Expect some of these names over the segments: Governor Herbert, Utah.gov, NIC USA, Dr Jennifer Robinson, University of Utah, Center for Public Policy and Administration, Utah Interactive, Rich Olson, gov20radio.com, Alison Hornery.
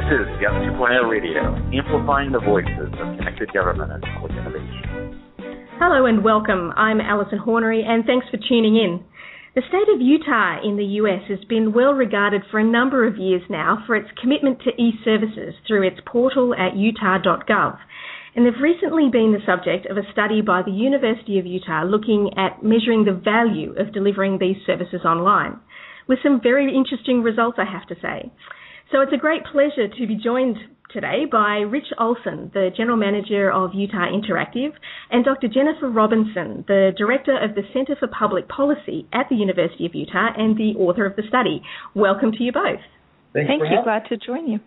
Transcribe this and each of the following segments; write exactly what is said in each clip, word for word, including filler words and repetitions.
This is gov two point oh Radio, amplifying the voices of connected government and public innovation. Hello and welcome. I'm Alison Hornery, and thanks for tuning in. The state of Utah in the U S has been well regarded for a number of years now for its commitment to e-services through its portal at Utah dot gov. And they've recently been the subject of a study by the University of Utah looking at measuring the value of delivering these services online, with some very interesting results, I have to say. So it's a great pleasure to be joined today by Rich Olson, the General Manager of Utah Interactive, and Dr Jennifer Robinson, the Director of the Center for Public Policy at the University of Utah and the author of the study. Welcome to you both. Thanks Thank you. Having. Glad to join you.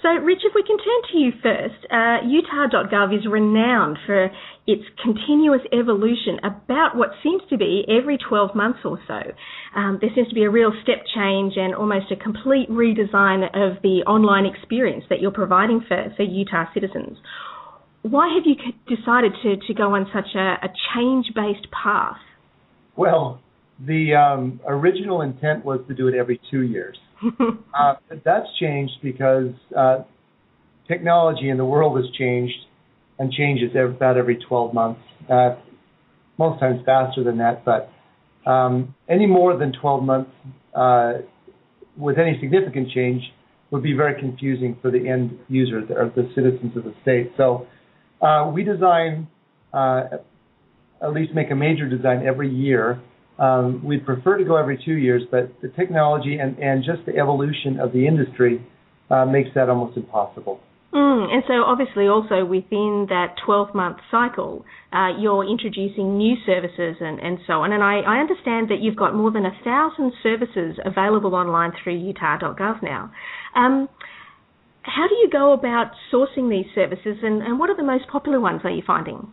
So, Rich, if we can turn to you first, uh, Utah dot gov is renowned for its continuous evolution about what seems to be every twelve months or so. Um, there seems to be a real step change and almost a complete redesign of the online experience that you're providing for, for Utah citizens. Why have you decided to, to go on such a, a change-based path? Well, the um, original intent was to do it every two years. uh, but that's changed because uh, technology in the world has changed and changes about every twelve months, uh, most times faster than that. But um, any more than twelve months uh, with any significant change would be very confusing for the end user or the citizens of the state. So uh, we design, uh, at least make a major design every year. Um, we'd prefer to go every two years, but the technology and, and just the evolution of the industry uh, makes that almost impossible. Mm, and so obviously also within that twelve-month cycle, uh, you're introducing new services and, and so on. And I, I understand that you've got more than one thousand services available online through Utah dot gov now. Um, how do you go about sourcing these services, and, and what are the most popular ones are you finding?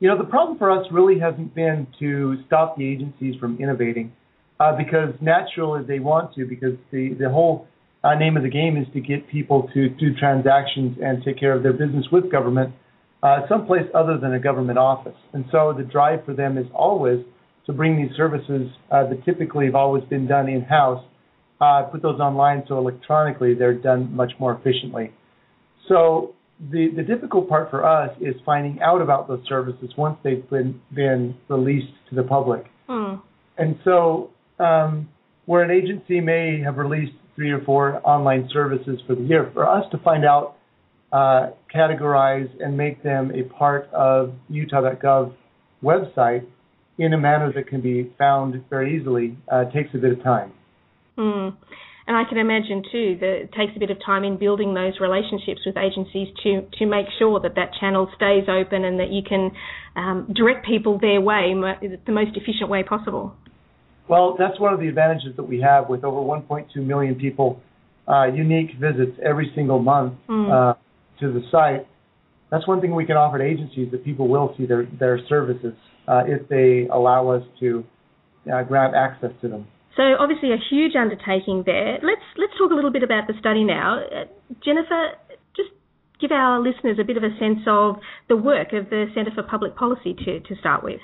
You know, the problem for us really hasn't been to stop the agencies from innovating uh, because naturally they want to, because the, the whole uh, name of the game is to get people to do transactions and take care of their business with government uh, someplace other than a government office. And so the drive for them is always to bring these services uh, that typically have always been done in-house, uh, put those online so electronically they're done much more efficiently. So The, the difficult part for us is finding out about those services once they've been, been released to the public. Mm. And so um, where an agency may have released three or four online services for the year, for us to find out, uh, categorize, and make them a part of Utah dot gov website in a manner that can be found very easily uh, takes a bit of time. Mm. And I can imagine, too, that it takes a bit of time in building those relationships with agencies to, to make sure that that channel stays open and that you can um, direct people their way, the most efficient way possible. Well, that's one of the advantages that we have with over one point two million people, uh, unique visits every single month mm. uh, to the site. That's one thing we can offer to agencies, that people will see their, their services uh, if they allow us to uh, grab access to them. So obviously a huge undertaking there. Let's let's talk a little bit about the study now. Uh, Jennifer, just give our listeners a bit of a sense of the work of the Center for Public Policy to, to start with.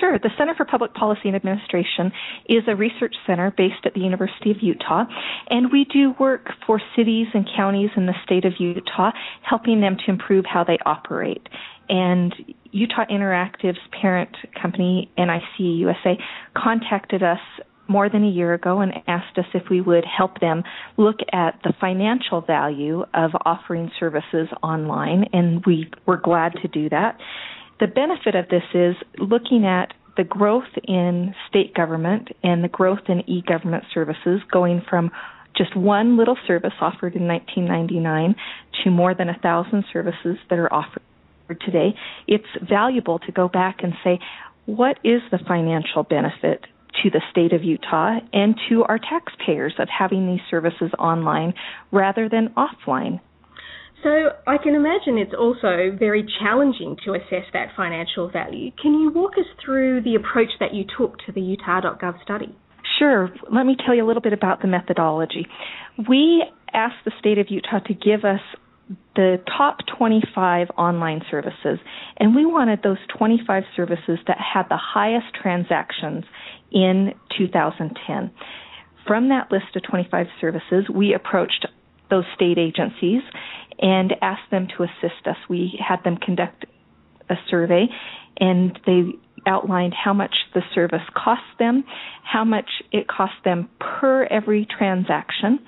Sure. The Center for Public Policy and Administration is a research center based at the University of Utah, and we do work for cities and counties in the state of Utah, helping them to improve how they operate. And Utah Interactive's parent company, N I C U S A, contacted us more than a year ago and asked us if we would help them look at the financial value of offering services online, and we were glad to do that. The benefit of this is looking at the growth in state government and the growth in e-government services, going from just one little service offered in nineteen ninety-nine to more than a thousand services that are offered today. It's valuable to go back and say, what is the financial benefit to the state of Utah and to our taxpayers of having these services online rather than offline? So I can imagine it's also very challenging to assess that financial value. Can you walk us through the approach that you took to the Utah dot gov study? Sure. Let me tell you a little bit about the methodology. We asked the state of Utah to give us the top twenty-five online services, and we wanted those twenty-five services that had the highest transactions in two thousand ten. From that list of twenty-five services, we approached those state agencies and asked them to assist us. We had them conduct a survey, and they outlined how much the service costs them, how much it costs them per every transaction,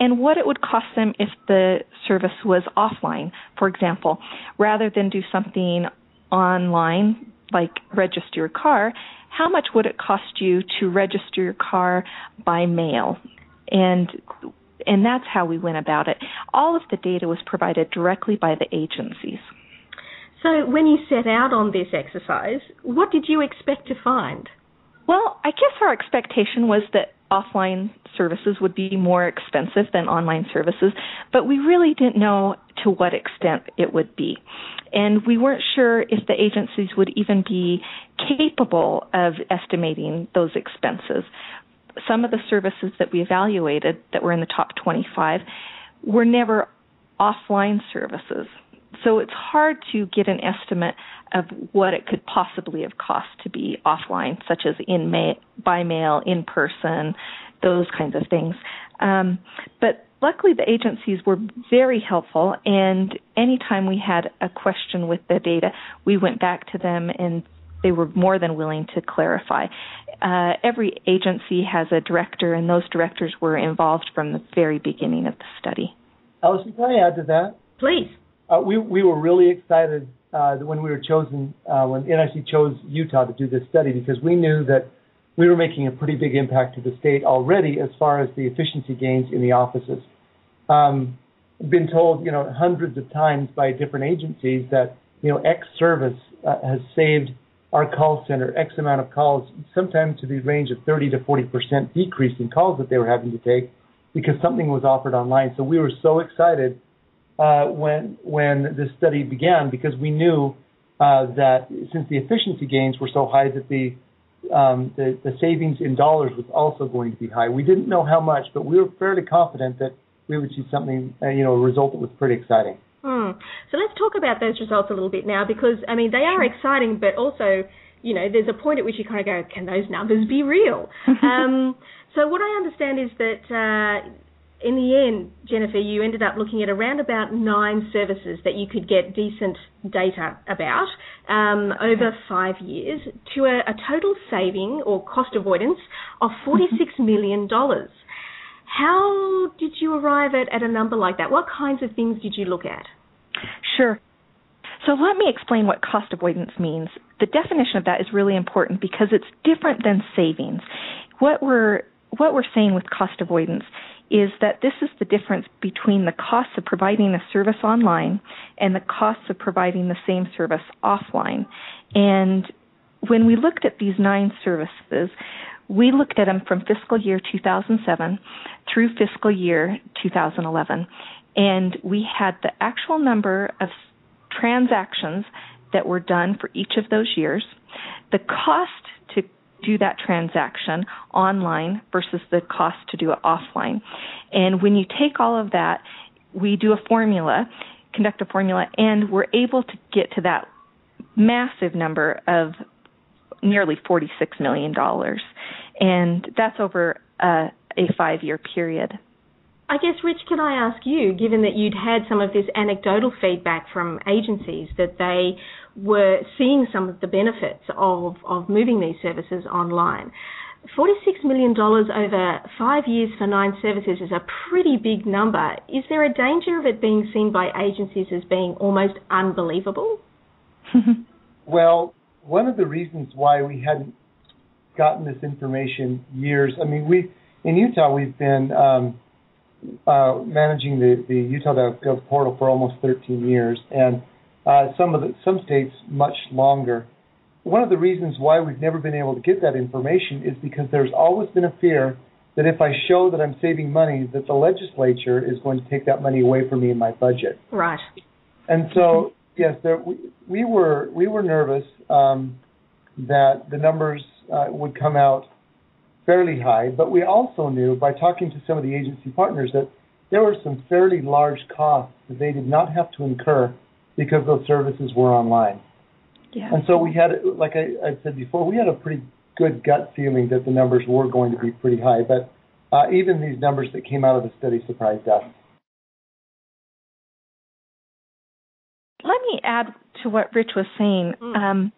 and what it would cost them if the service was offline, for example. Rather than do something online, like register your car, how much would it cost you to register your car by mail? And and that's how we went about it. All of the data was provided directly by the agencies. So when you set out on this exercise, what did you expect to find? Well, I guess our expectation was that offline services would be more expensive than online services, but we really didn't know to what extent it would be. And we weren't sure if the agencies would even be capable of estimating those expenses. Some of the services that we evaluated that were in the top twenty-five were never offline services. So it's hard to get an estimate of what it could possibly have cost to be offline, such as in mail, by mail, in person, those kinds of things. Um, but luckily, the agencies were very helpful, and anytime we had a question with the data, we went back to them, and they were more than willing to clarify. Uh, every agency has a director, and those directors were involved from the very beginning of the study. Alison, can I add to that? Please. Uh, we, we were really excited uh, when we were chosen, uh, when N I C chose Utah to do this study, because we knew that we were making a pretty big impact to the state already as far as the efficiency gains in the offices. Um, been told, you know, hundreds of times by different agencies that, you know, X service uh, has saved our call center X amount of calls, sometimes to the range of thirty to forty percent decrease in calls that they were having to take because something was offered online. So we were so excited Uh, when when this study began, because we knew uh, that since the efficiency gains were so high that the, um, the the savings in dollars was also going to be high. We didn't know how much, but we were fairly confident that we would see something, uh, you know, a result that was pretty exciting. Mm. So let's talk about those results a little bit now, because, I mean, they are exciting, but also, you know, there's a point at which you kind of go, can those numbers be real? um, so what I understand is that... Uh, in the end, Jennifer, you ended up looking at around about nine services that you could get decent data about um, over five years to a, a total saving or cost avoidance of forty-six million dollars. How did you arrive at, at a number like that? What kinds of things did you look at? Sure. So let me explain what cost avoidance means. The definition of that is really important because it's different than savings. What we're what we're saying with cost avoidance is that this is the difference between the costs of providing a service online and the costs of providing the same service offline. And when we looked at these nine services, we looked at them from fiscal year two thousand seven through fiscal year two thousand eleven. And we had the actual number of transactions that were done for each of those years, the cost to do that transaction online versus the cost to do it offline. And when you take all of that, we do a formula, conduct a formula, and we're able to get to that massive number of nearly forty-six million dollars. And that's over uh, a five-year period. I guess, Rich, can I ask you, given that you'd had some of this anecdotal feedback from agencies that they were seeing some of the benefits of, of moving these services online, forty-six million dollars over five years for nine services is a pretty big number. Is there a danger of it being seen by agencies as being almost unbelievable? Well, one of the reasons why we hadn't gotten this information years, I mean, we in Utah we've been... Um, Uh, managing the, the Utah dot gov portal for almost thirteen years, and uh, some of the, some states much longer. One of the reasons why we've never been able to get that information is because there's always been a fear that if I show that I'm saving money, that the legislature is going to take that money away from me in my budget. Right. And so, yes, there, we, we were we were nervous um, that the numbers uh, would come out fairly high, but we also knew by talking to some of the agency partners that there were some fairly large costs that they did not have to incur because those services were online. Yeah. And so we had, like I, I said before, we had a pretty good gut feeling that the numbers were going to be pretty high, but uh, even these numbers that came out of the study surprised us. me add to what Rich was saying. Mm. Um,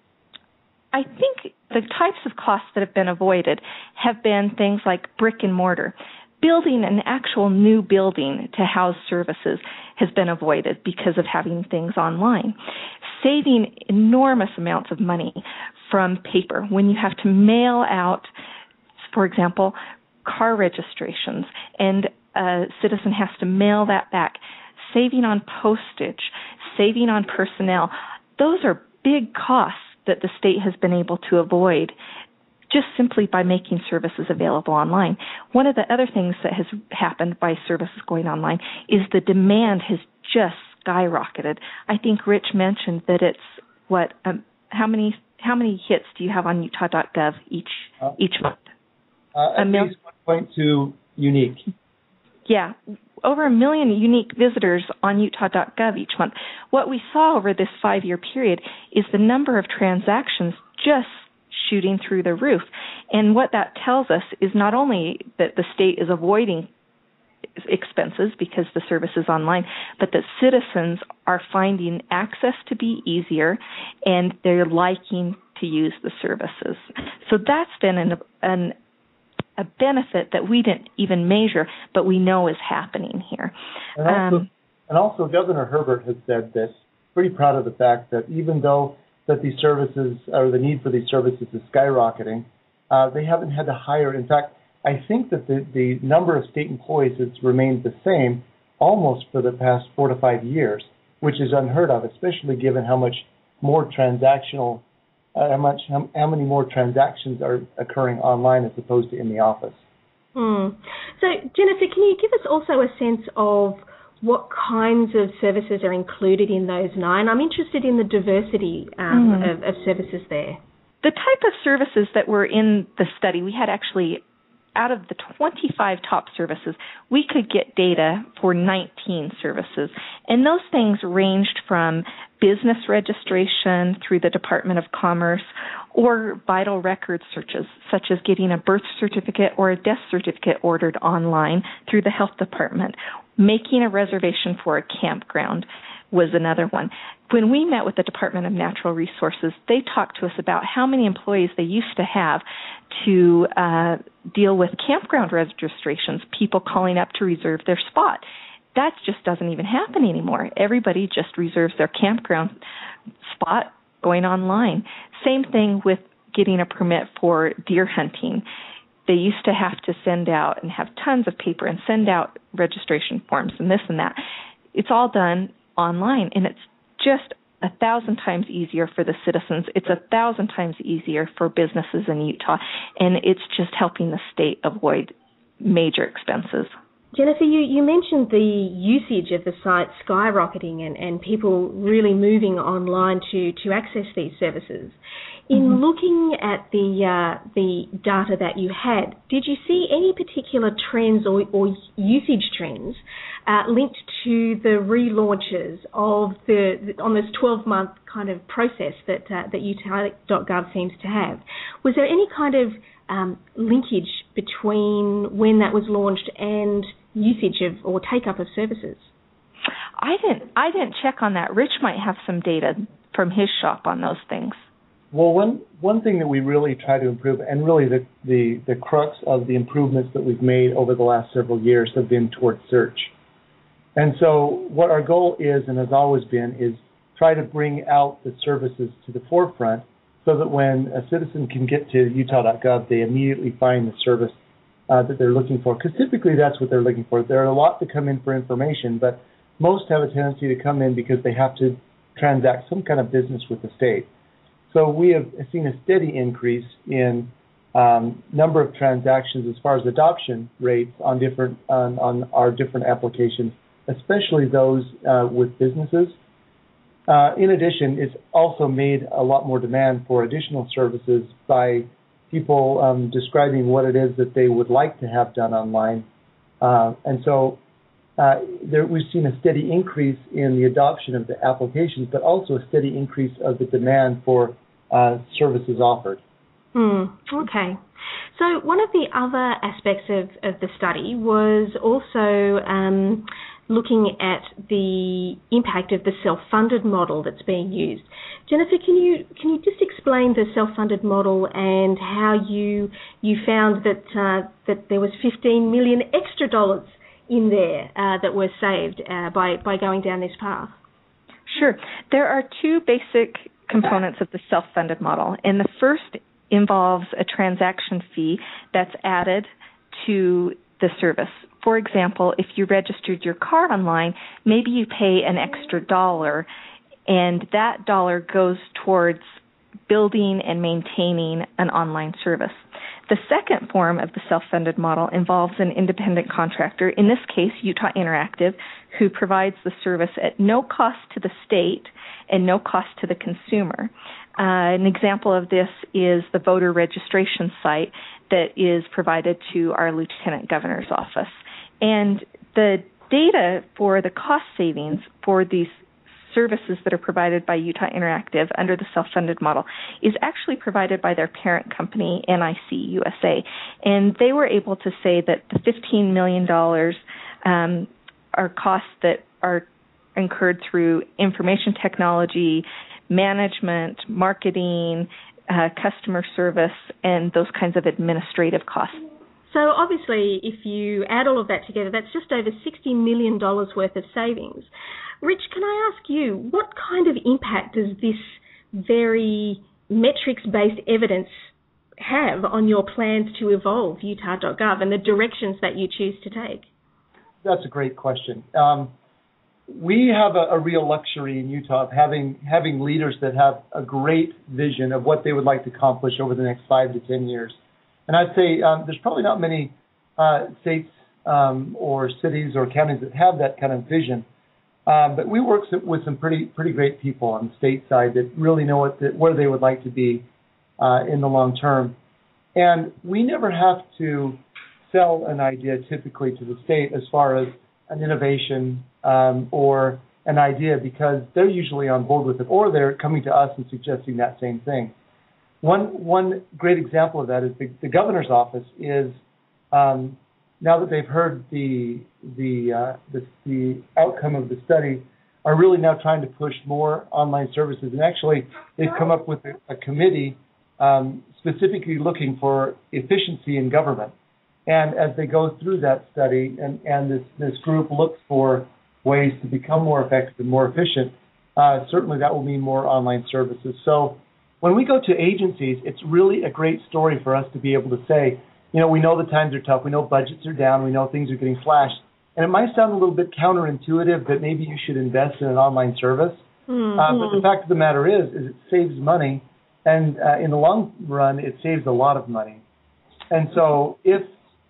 I think the types of costs that have been avoided have been things like brick and mortar. Building an actual new building to house services has been avoided because of having things online. Saving enormous amounts of money from paper when you have to mail out, for example, car registrations, and a citizen has to mail that back. Saving on postage, saving on personnel, those are big costs that the state has been able to avoid just simply by making services available online. One of the other things that has happened by services going online is the demand has just skyrocketed. I think Rich mentioned that it's what um, how many how many hits do you have on Utah dot gov each uh, each month? Uh, at least one point two unique. Yeah, over a million unique visitors on Utah dot gov each month. What we saw over this five-year period is the number of transactions just shooting through the roof. And what that tells us is not only that the state is avoiding expenses because the service is online, but that citizens are finding access to be easier and they're liking to use the services. So that's been an, an a benefit that we didn't even measure, but we know is happening here. And also, um, and also Governor Herbert has said this, pretty proud of the fact that even though that these services, or the need for these services is skyrocketing, uh, they haven't had to hire. In fact, I think that the, the number of state employees has remained the same almost for the past four to five years, which is unheard of, especially given how much more transactional Uh, how much? How, how many more transactions are occurring online as opposed to in the office? Mm. So, Jennifer, can you give us also a sense of what kinds of services are included in those nine? I'm interested in the diversity um, mm. of, of services there. The type of services that were in the study, we had actually, out of the twenty-five top services, we could get data for nineteen services. And those things ranged from business registration through the Department of Commerce or vital record searches, such as getting a birth certificate or a death certificate ordered online through the health department. Making a reservation for a campground was another one. When we met with the Department of Natural Resources, they talked to us about how many employees they used to have to uh, deal with campground registrations, people calling up to reserve their spot. That just doesn't even happen anymore. Everybody just reserves their campground spot going online. Same thing with getting a permit for deer hunting. They used to have to send out and have tons of paper and send out registration forms and this and that. It's all done online, and it's just a thousand times easier for the citizens. It's a thousand times easier for businesses in Utah, and it's just helping the state avoid major expenses. Jennifer, you, you mentioned the usage of the site skyrocketing and, and people really moving online to, to access these services. In mm-hmm. looking at the uh, the data that you had, did you see any particular trends or, or usage trends uh, linked to the relaunches of the on this twelve-month kind of process that uh, that Utah dot gov seems to have? Was there any kind of um, linkage between when that was launched and usage of or take-up of services? I didn't. I didn't check on that. Rich might have some data from his shop on those things. Well, one one thing that we really try to improve, and really the, the, the crux of the improvements that we've made over the last several years have been towards search. And so what our goal is and has always been is try to bring out the services to the forefront so that when a citizen can get to Utah dot gov, they immediately find the service uh, that they're looking for, because typically that's what they're looking for. There are a lot that come in for information, but most have a tendency to come in because they have to transact some kind of business with the state. So we have seen a steady increase in um, number of transactions as far as adoption rates on different on, on our different applications, especially those uh, with businesses. Uh, in addition, it's also made a lot more demand for additional services by people um, describing what it is that they would like to have done online. Uh, and so uh, there, we've seen a steady increase in the adoption of the applications, but also a steady increase of the demand for Uh, services offered. Mm, okay. So one of the other aspects of, of the study was also um, looking at the impact of the self-funded model that's being used. Jennifer, can you can you just explain the self-funded model and how you you found that uh, that there was fifteen million extra dollars in there uh, that were saved uh, by by going down this path? Sure. There are two basic components of the self-funded model, and the first involves a transaction fee that's added to the service. For example, if you registered your car online, maybe you pay an extra dollar, and that dollar goes towards building and maintaining an online service. The second form of the self-funded model involves an independent contractor, in this case Utah Interactive, who provides the service at no cost to the state and no cost to the consumer. Uh, an example of this is the voter registration site that is provided to our Lieutenant Governor's office. And the data for the cost savings for these services that are provided by Utah Interactive under the self-funded model is actually provided by their parent company, N I C U S A. And they were able to say that the fifteen million dollars um, are costs that are incurred through information technology, management, marketing, uh, customer service, and those kinds of administrative costs. So obviously, if you add all of that together, that's just over sixty million dollars worth of savings. Rich, can I ask you, what kind of impact does this very metrics-based evidence have on your plans to evolve Utah dot gov and the directions that you choose to take? That's a great question. Um, We have a, a real luxury in Utah of having having leaders that have a great vision of what they would like to accomplish over the next five to ten years. And I'd say um, there's probably not many uh, states um, or cities or counties that have that kind of vision. Um, but we work with some pretty pretty great people on the state side that really know what the, where they would like to be uh, in the long term. And we never have to sell an idea typically to the state as far as an innovation um, or an idea, because they're usually on board with it, or they're coming to us and suggesting that same thing. One one great example of that is the, the governor's office is um, now that they've heard the the, uh, the the outcome of the study, are really now trying to push more online services, and actually they've come up with a, a committee um, specifically looking for efficiency in government. And as they go through that study, and, and this, this group looks for ways to become more effective and more efficient, uh, certainly that will mean more online services. So when we go to agencies, it's really a great story for us to be able to say, you know, we know the times are tough, we know budgets are down, we know things are getting slashed. And it might sound a little bit counterintuitive that maybe you should invest in an online service. Mm-hmm. uh, but the fact of the matter is, is it saves money. And uh, in the long run, it saves a lot of money. And so if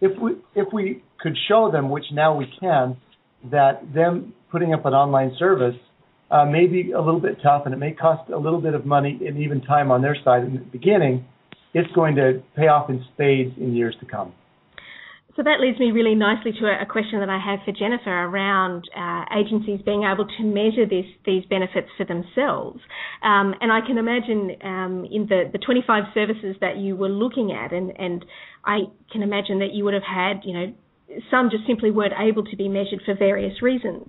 If we if we could show them, which now we can, that them putting up an online service uh, may be a little bit tough, and it may cost a little bit of money and even time on their side in the beginning, it's going to pay off in spades in years to come. So that leads me really nicely to a question that I have for Jennifer around uh, agencies being able to measure this, these benefits for themselves. Um, and I can imagine um, in the, the twenty-five services that you were looking at, and, and I can imagine that you would have had, you know, some just simply weren't able to be measured for various reasons.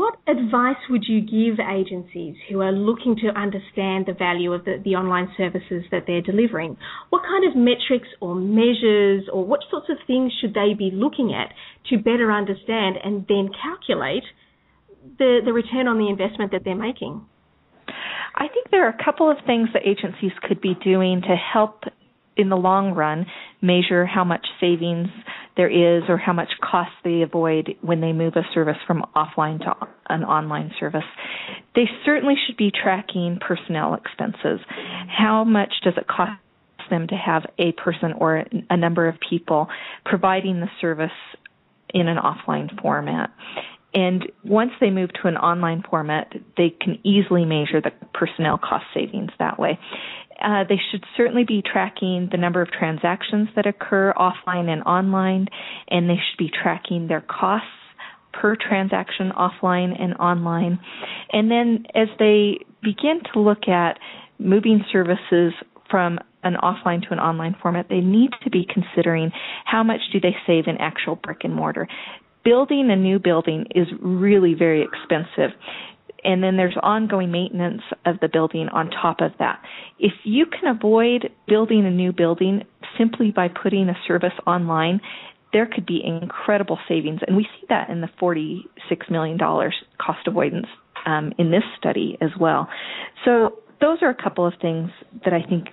What advice would you give agencies who are looking to understand the value of the, the online services that they're delivering? What kind of metrics or measures or what sorts of things should they be looking at to better understand and then calculate the, the return on the investment that they're making? I think there are a couple of things that agencies could be doing to help in the long run measure how much savings there is or how much cost they avoid when they move a service from offline to an online service. They certainly should be tracking personnel expenses. How much does it cost them to have a person or a number of people providing the service in an offline format? And once they move to an online format, they can easily measure the personnel cost savings that way. Uh, they should certainly be tracking the number of transactions that occur offline and online, and they should be tracking their costs per transaction offline and online. And then as they begin to look at moving services from an offline to an online format, they need to be considering how much do they save in actual brick and mortar. building a new building is really very expensive. And then there's ongoing maintenance of the building on top of that. If you can avoid building a new building simply by putting a service online, there could be incredible savings. And we see that in the forty-six million dollars cost avoidance um, in this study as well. So those are a couple of things that I think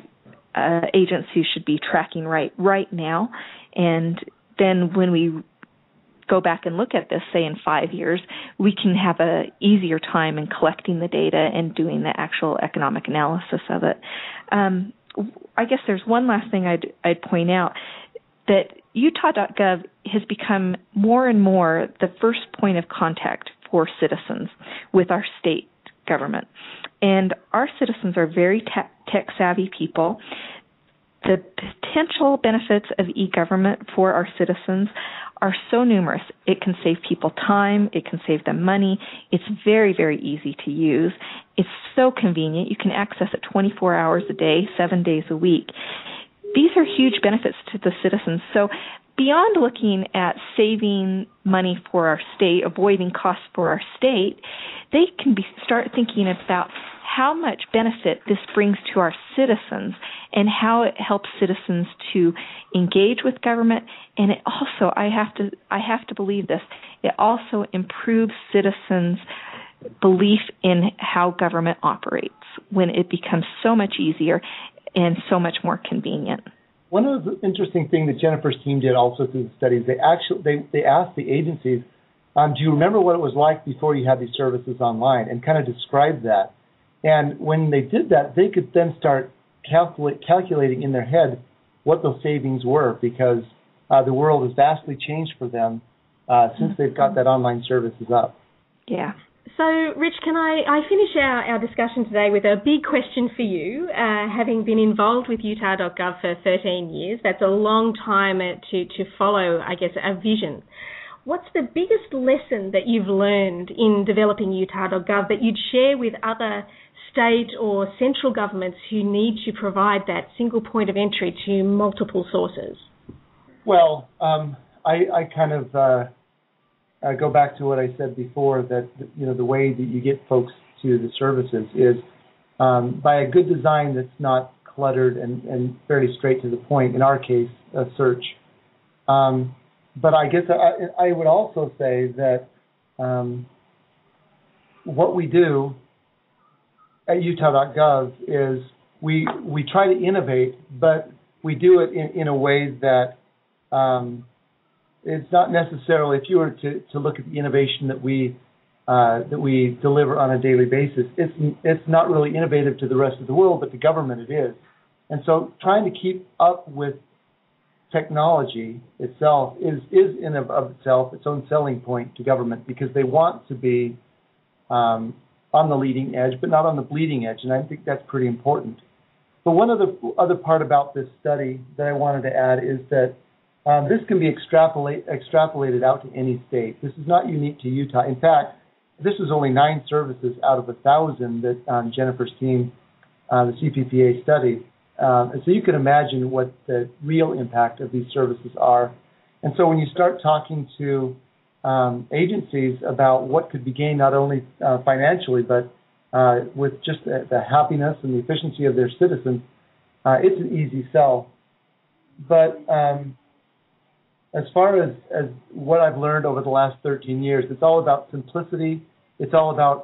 uh, agencies should be tracking right right now. And then when we go back and look at this, say in five years, we can have a easier time in collecting the data and doing the actual economic analysis of it. Um, I guess there's one last thing I'd, I'd point out, that Utah dot gov has become more and more the first point of contact for citizens with our state government. And our citizens are very tech-savvy people. The potential benefits of e-government for our citizens are so numerous. It can save people time. It can save them money. It's very, very easy to use. It's so convenient. You can access it twenty-four hours a day, seven days a week. These are huge benefits to the citizens. So beyond looking at saving money for our state, avoiding costs for our state, they can be, start thinking about how much benefit this brings to our citizens and how it helps citizens to engage with government. And it also, I have to, I have to believe this, it also improves citizens' belief in how government operates when it becomes so much easier and so much more convenient. One of the interesting things that Jennifer's team did also through the studies, they actually they, they asked the agencies, um, do you remember what it was like before you had these services online, and kind of described that. And when they did that, they could then start calculate, calculating in their head what those savings were, because uh, the world has vastly changed for them uh, since mm-hmm. they've got that online services up. Yeah. So, Rich, can I, I finish our, our discussion today with a big question for you. Uh, having been involved with Utah dot gov for thirteen years, that's a long time to, to follow, I guess, a vision. What's the biggest lesson that you've learned in developing Utah dot gov that you'd share with other state or central governments who need to provide that single point of entry to multiple sources? Well, um, I, I kind of... Uh, I go back to what I said before, that you know the way that you get folks to the services is um, by a good design that's not cluttered and, and fairly straight to the point, in our case, a search. Um, but I guess I, I would also say that um, what we do at Utah dot gov is we we try to innovate, but we do it in, in a way that um, it's not necessarily, if you were to, to look at the innovation that we uh, that we deliver on a daily basis, it's it's not really innovative to the rest of the world, but to government it is. And so trying to keep up with technology itself is, is in and of itself its own selling point to government, because they want to be um, on the leading edge, but not on the bleeding edge. And I think that's pretty important. But one other, other part about this study that I wanted to add is that Um, this can be extrapolate, extrapolated out to any state. This is not unique to Utah. In fact, this is only nine services out of a thousand that um, Jennifer's team, uh, the C P P A, studied. Um, and so you can imagine what the real impact of these services are. And so when you start talking to um, agencies about what could be gained, not only uh, financially, but uh, with just the, the happiness and the efficiency of their citizens, uh, it's an easy sell. But um, As far as, as what I've learned over the last thirteen years, it's all about simplicity. It's all about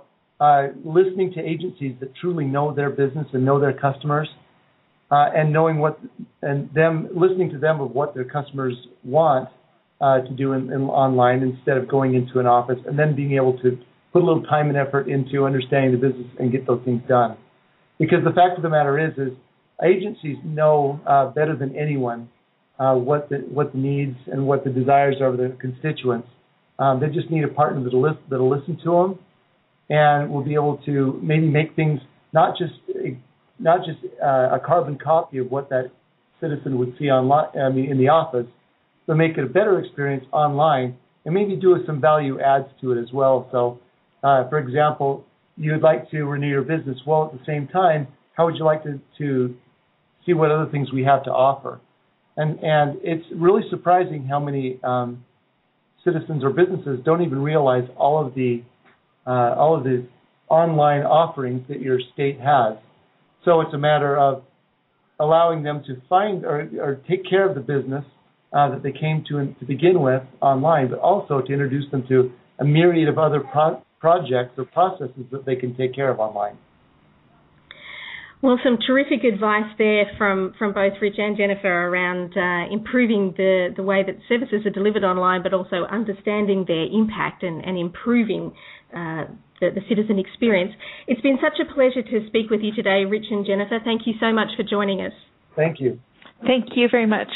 uh, listening to agencies that truly know their business and know their customers, uh, and knowing what and them listening to them of what their customers want uh, to do in, in online, instead of going into an office, and then being able to put a little time and effort into understanding the business and get those things done. Because the fact of the matter is, is agencies know uh, better than anyone Uh, what the what the needs and what the desires are of their constituents. Um, they just need a partner that'll listen, that'll listen to them, and will be able to maybe make things not just a, not just uh, a carbon copy of what that citizen would see online. I mean, in the office, but make it a better experience online, and maybe do some value adds to it as well. So, uh, for example, you'd like to renew your business. Well, at the same time, how would you like to to see what other things we have to offer? And, and it's really surprising how many um, citizens or businesses don't even realize all of the uh, all of the online offerings that your state has. So it's a matter of allowing them to find or, or take care of the business uh, that they came to in, to begin with online, but also to introduce them to a myriad of other pro projects or processes that they can take care of online. Well, some terrific advice there from, from both Rich and Jennifer around uh, improving the, the way that services are delivered online, but also understanding their impact and, and improving uh, the, the citizen experience. It's been such a pleasure to speak with you today, Rich and Jennifer. Thank you so much for joining us. Thank you. Thank you very much.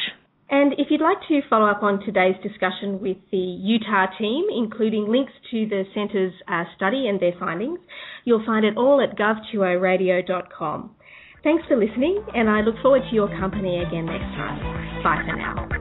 And if you'd like to follow up on today's discussion with the Utah team, including links to the Centre's uh, study and their findings, you'll find it all at gov twenty radio dot com. Thanks for listening, and I look forward to your company again next time. Bye for now.